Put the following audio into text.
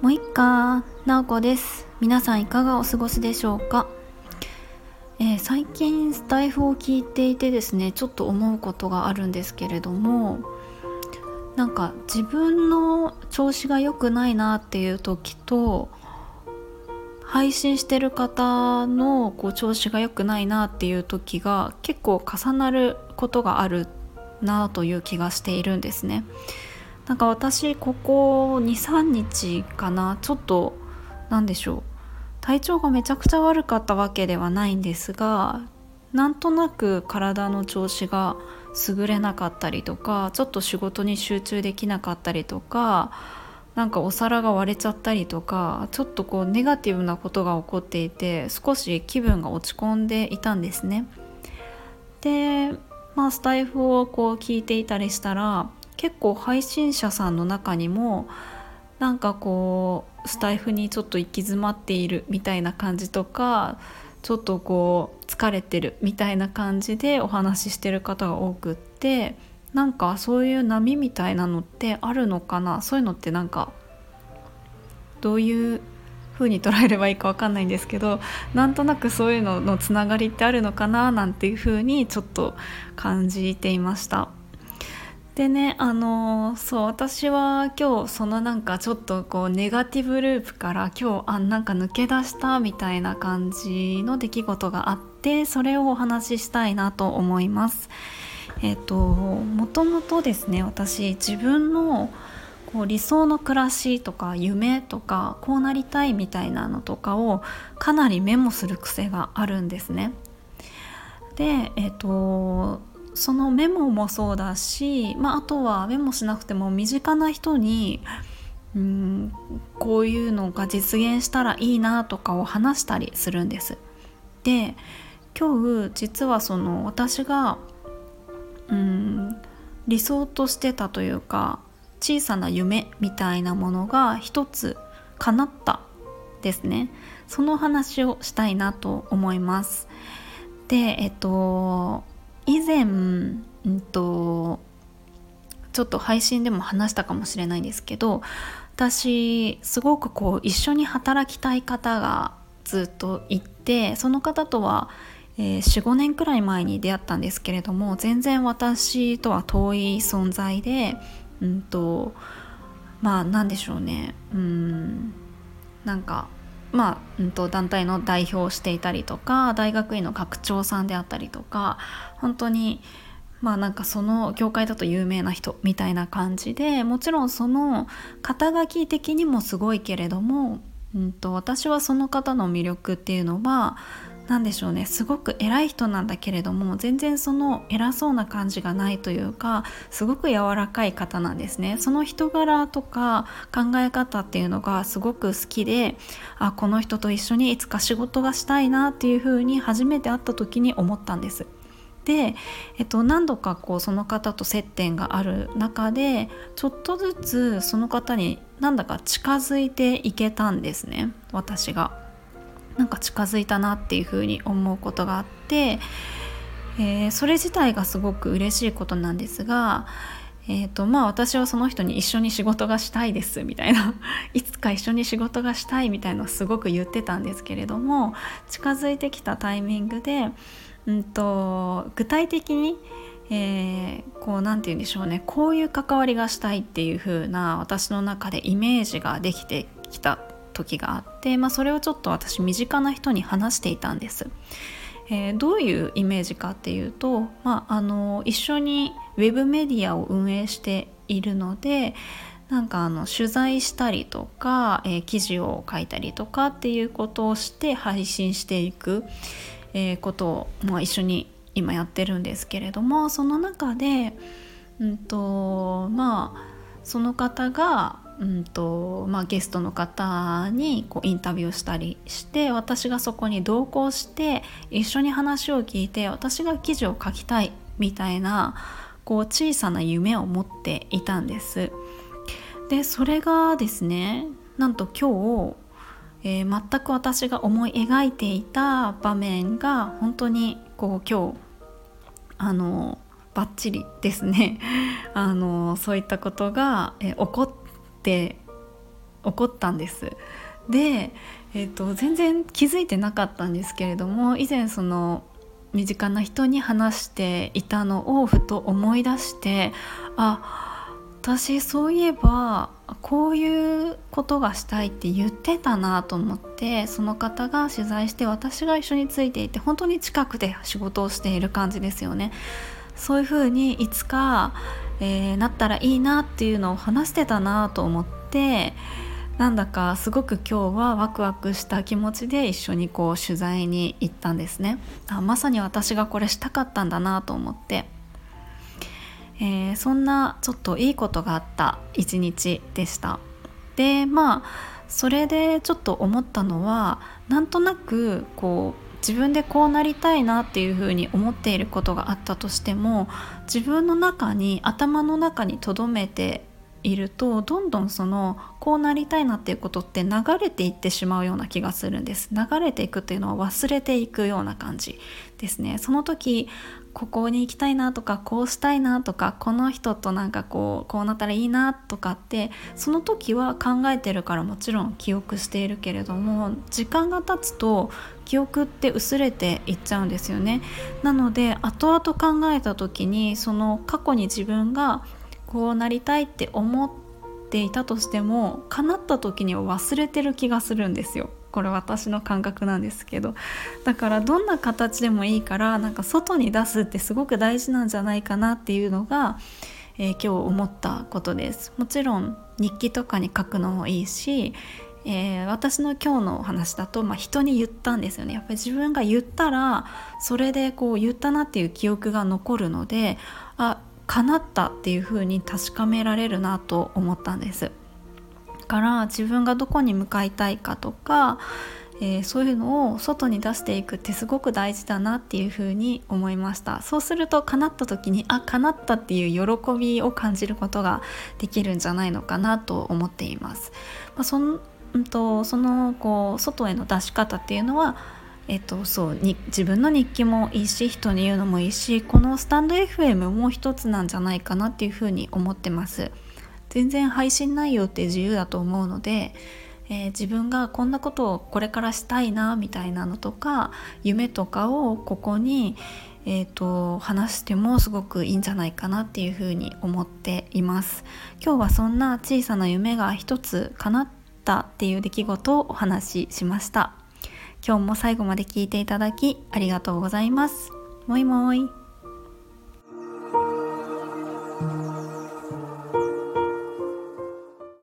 もういっかなおこです。皆さんいかがお過ごしでしょうか。最近スタイフを聞いていてですね、ちょっと思うことがあるんですけれども、なんか自分の調子が良くないなっていう時と、配信してる方のこう調子が良くないなっていう時が結構重なることがあるなという気がしているんですね。なんか私ここ 2,3 日かな、ちょっとなんでしょう、体調がめちゃくちゃ悪かったわけではないんですが、なんとなく体の調子が優れなかったりとか、ちょっと仕事に集中できなかったりとか、なんかお皿が割れちゃったりとか、ちょっとこうネガティブなことが起こっていて、少し気分が落ち込んでいたんですね。でスタイフをこう聞いていたりしたら、結構配信者さんの中にもなんかこうスタイフにちょっと行き詰まっているみたいな感じとか、ちょっとこう疲れてるみたいな感じでお話ししてる方が多くって、なんかそういう波みたいなのってあるのかな。そういうのってなんかどういう風に捉えればいいか分かんないんですけど、なんとなくそういうののつながりってあるのかななんていう風にちょっと感じていました。でね、そう、私は今日そのなんかちょっとこうネガティブループから今日なんか抜け出したみたいな感じの出来事があって、それをお話ししたいなと思います。もともとですね、私自分のこう理想の暮らしとか夢とかこうなりたいみたいなのとかをかなりメモする癖があるんですね。で、そのメモもそうだし、あとはメモしなくても身近な人にこういうのが実現したらいいなとかを話したりするんです。で、今日実はその私が理想としてたというか、小さな夢みたいなものが一つ叶ったですね。その話をしたいなと思います。で、以前、ちょっと配信でも話したかもしれないんですけど、私すごくこう一緒に働きたい方がずっといて、その方とは4,5 年くらい前に出会ったんですけれども、全然私とは遠い存在で、なんでしょうね、なんか団体の代表をしていたりとか、大学院の学長さんであったりとか、本当になんかその業界だと有名な人みたいな感じで、もちろんその肩書き的にもすごいけれども、私はその方の魅力っていうのはなんでしょうね、すごく偉い人なんだけれども、全然その偉そうな感じがないというか、すごく柔らかい方なんですね。その人柄とか考え方っていうのがすごく好きで、この人と一緒にいつか仕事がしたいなっていうふうに初めて会った時に思ったんです。で、何度かこうその方と接点がある中で、ちょっとずつその方になんだか近づいていけたんですね。私がなんか近づいたなっていう風に思うことがあって、それ自体がすごく嬉しいことなんですが、私はその人に一緒に仕事がしたいですみたいな、いつか一緒に仕事がしたいみたいなすごく言ってたんですけれども、近づいてきたタイミングで、具体的に、こうなんて言うんでしょうね、こういう関わりがしたいっていう風な私の中でイメージができてきた時があって、それをちょっと私身近な人に話していたんです。どういうイメージかっていうと、一緒にウェブメディアを運営しているので、なんか取材したりとか、記事を書いたりとかっていうことをして配信していく、ことを、一緒に今やってるんですけれども、その中で、その方がゲストの方にこうインタビューしたりして、私がそこに同行して一緒に話を聞いて、私が記事を書きたいみたいなこう小さな夢を持っていたんです。で、それがですね、なんと今日、全く私が思い描いていた場面が本当にこう今日バッチリですね。そういったことが起こったんです。で、全然気づいてなかったんですけれども、以前その身近な人に話していたのをふと思い出して、私そういえばこういうことがしたいって言ってたなと思って、その方が取材して私が一緒についていて、本当に近くで仕事をしている感じですよね。そういうふうにいつか、なったらいいなっていうのを話してたなと思って、なんだかすごく今日はワクワクした気持ちで一緒にこう取材に行ったんですね。まさに私がこれしたかったんだなと思って、そんなちょっといいことがあった一日でした。で、それでちょっと思ったのは、なんとなくこう自分でこうなりたいなっていうふうに思っていることがあったとしても、自分の中に頭の中に留めていると、どんどんそのこうなりたいなっていうことって流れていってしまうような気がするんです。流れていくっていうのを忘れていくような感じですね。その時ここに行きたいなとか、こうしたいなとか、この人となんかこうなったらいいなとかって、その時は考えてるからもちろん記憶しているけれども、時間が経つと記憶って薄れていっちゃうんですよね。なので後々考えた時に、その過去に自分がこうなりたいって思っていたとしても、叶った時には忘れてる気がするんですよ。これ私の感覚なんですけど、だからどんな形でもいいから、なんか外に出すってすごく大事なんじゃないかなっていうのが、今日思ったことです。もちろん日記とかに書くのもいいし、私の今日のお話だと、人に言ったんですよね。やっぱり自分が言ったら、それでこう言ったなっていう記憶が残るので、叶ったっていう風に確かめられるなと思ったんです。だから自分がどこに向かいたいかとか、そういうのを外に出していくってすごく大事だなっていう風に思いました。そうすると叶った時に叶ったっていう喜びを感じることができるんじゃないのかなと思っています。その外への出し方っていうのは、自分の日記もいいし、人に言うのもいいし、このスタンド FM も一つなんじゃないかなっていうふうに思ってます。全然配信内容って自由だと思うので、自分がこんなことをこれからしたいなみたいなのとか、夢とかをここに、話してもすごくいいんじゃないかなっていうふうに思っています。今日はそんな小さな夢が一つ叶ったっていう出来事をお話ししました。今日も最後まで聞いていただきありがとうございます。もいもい。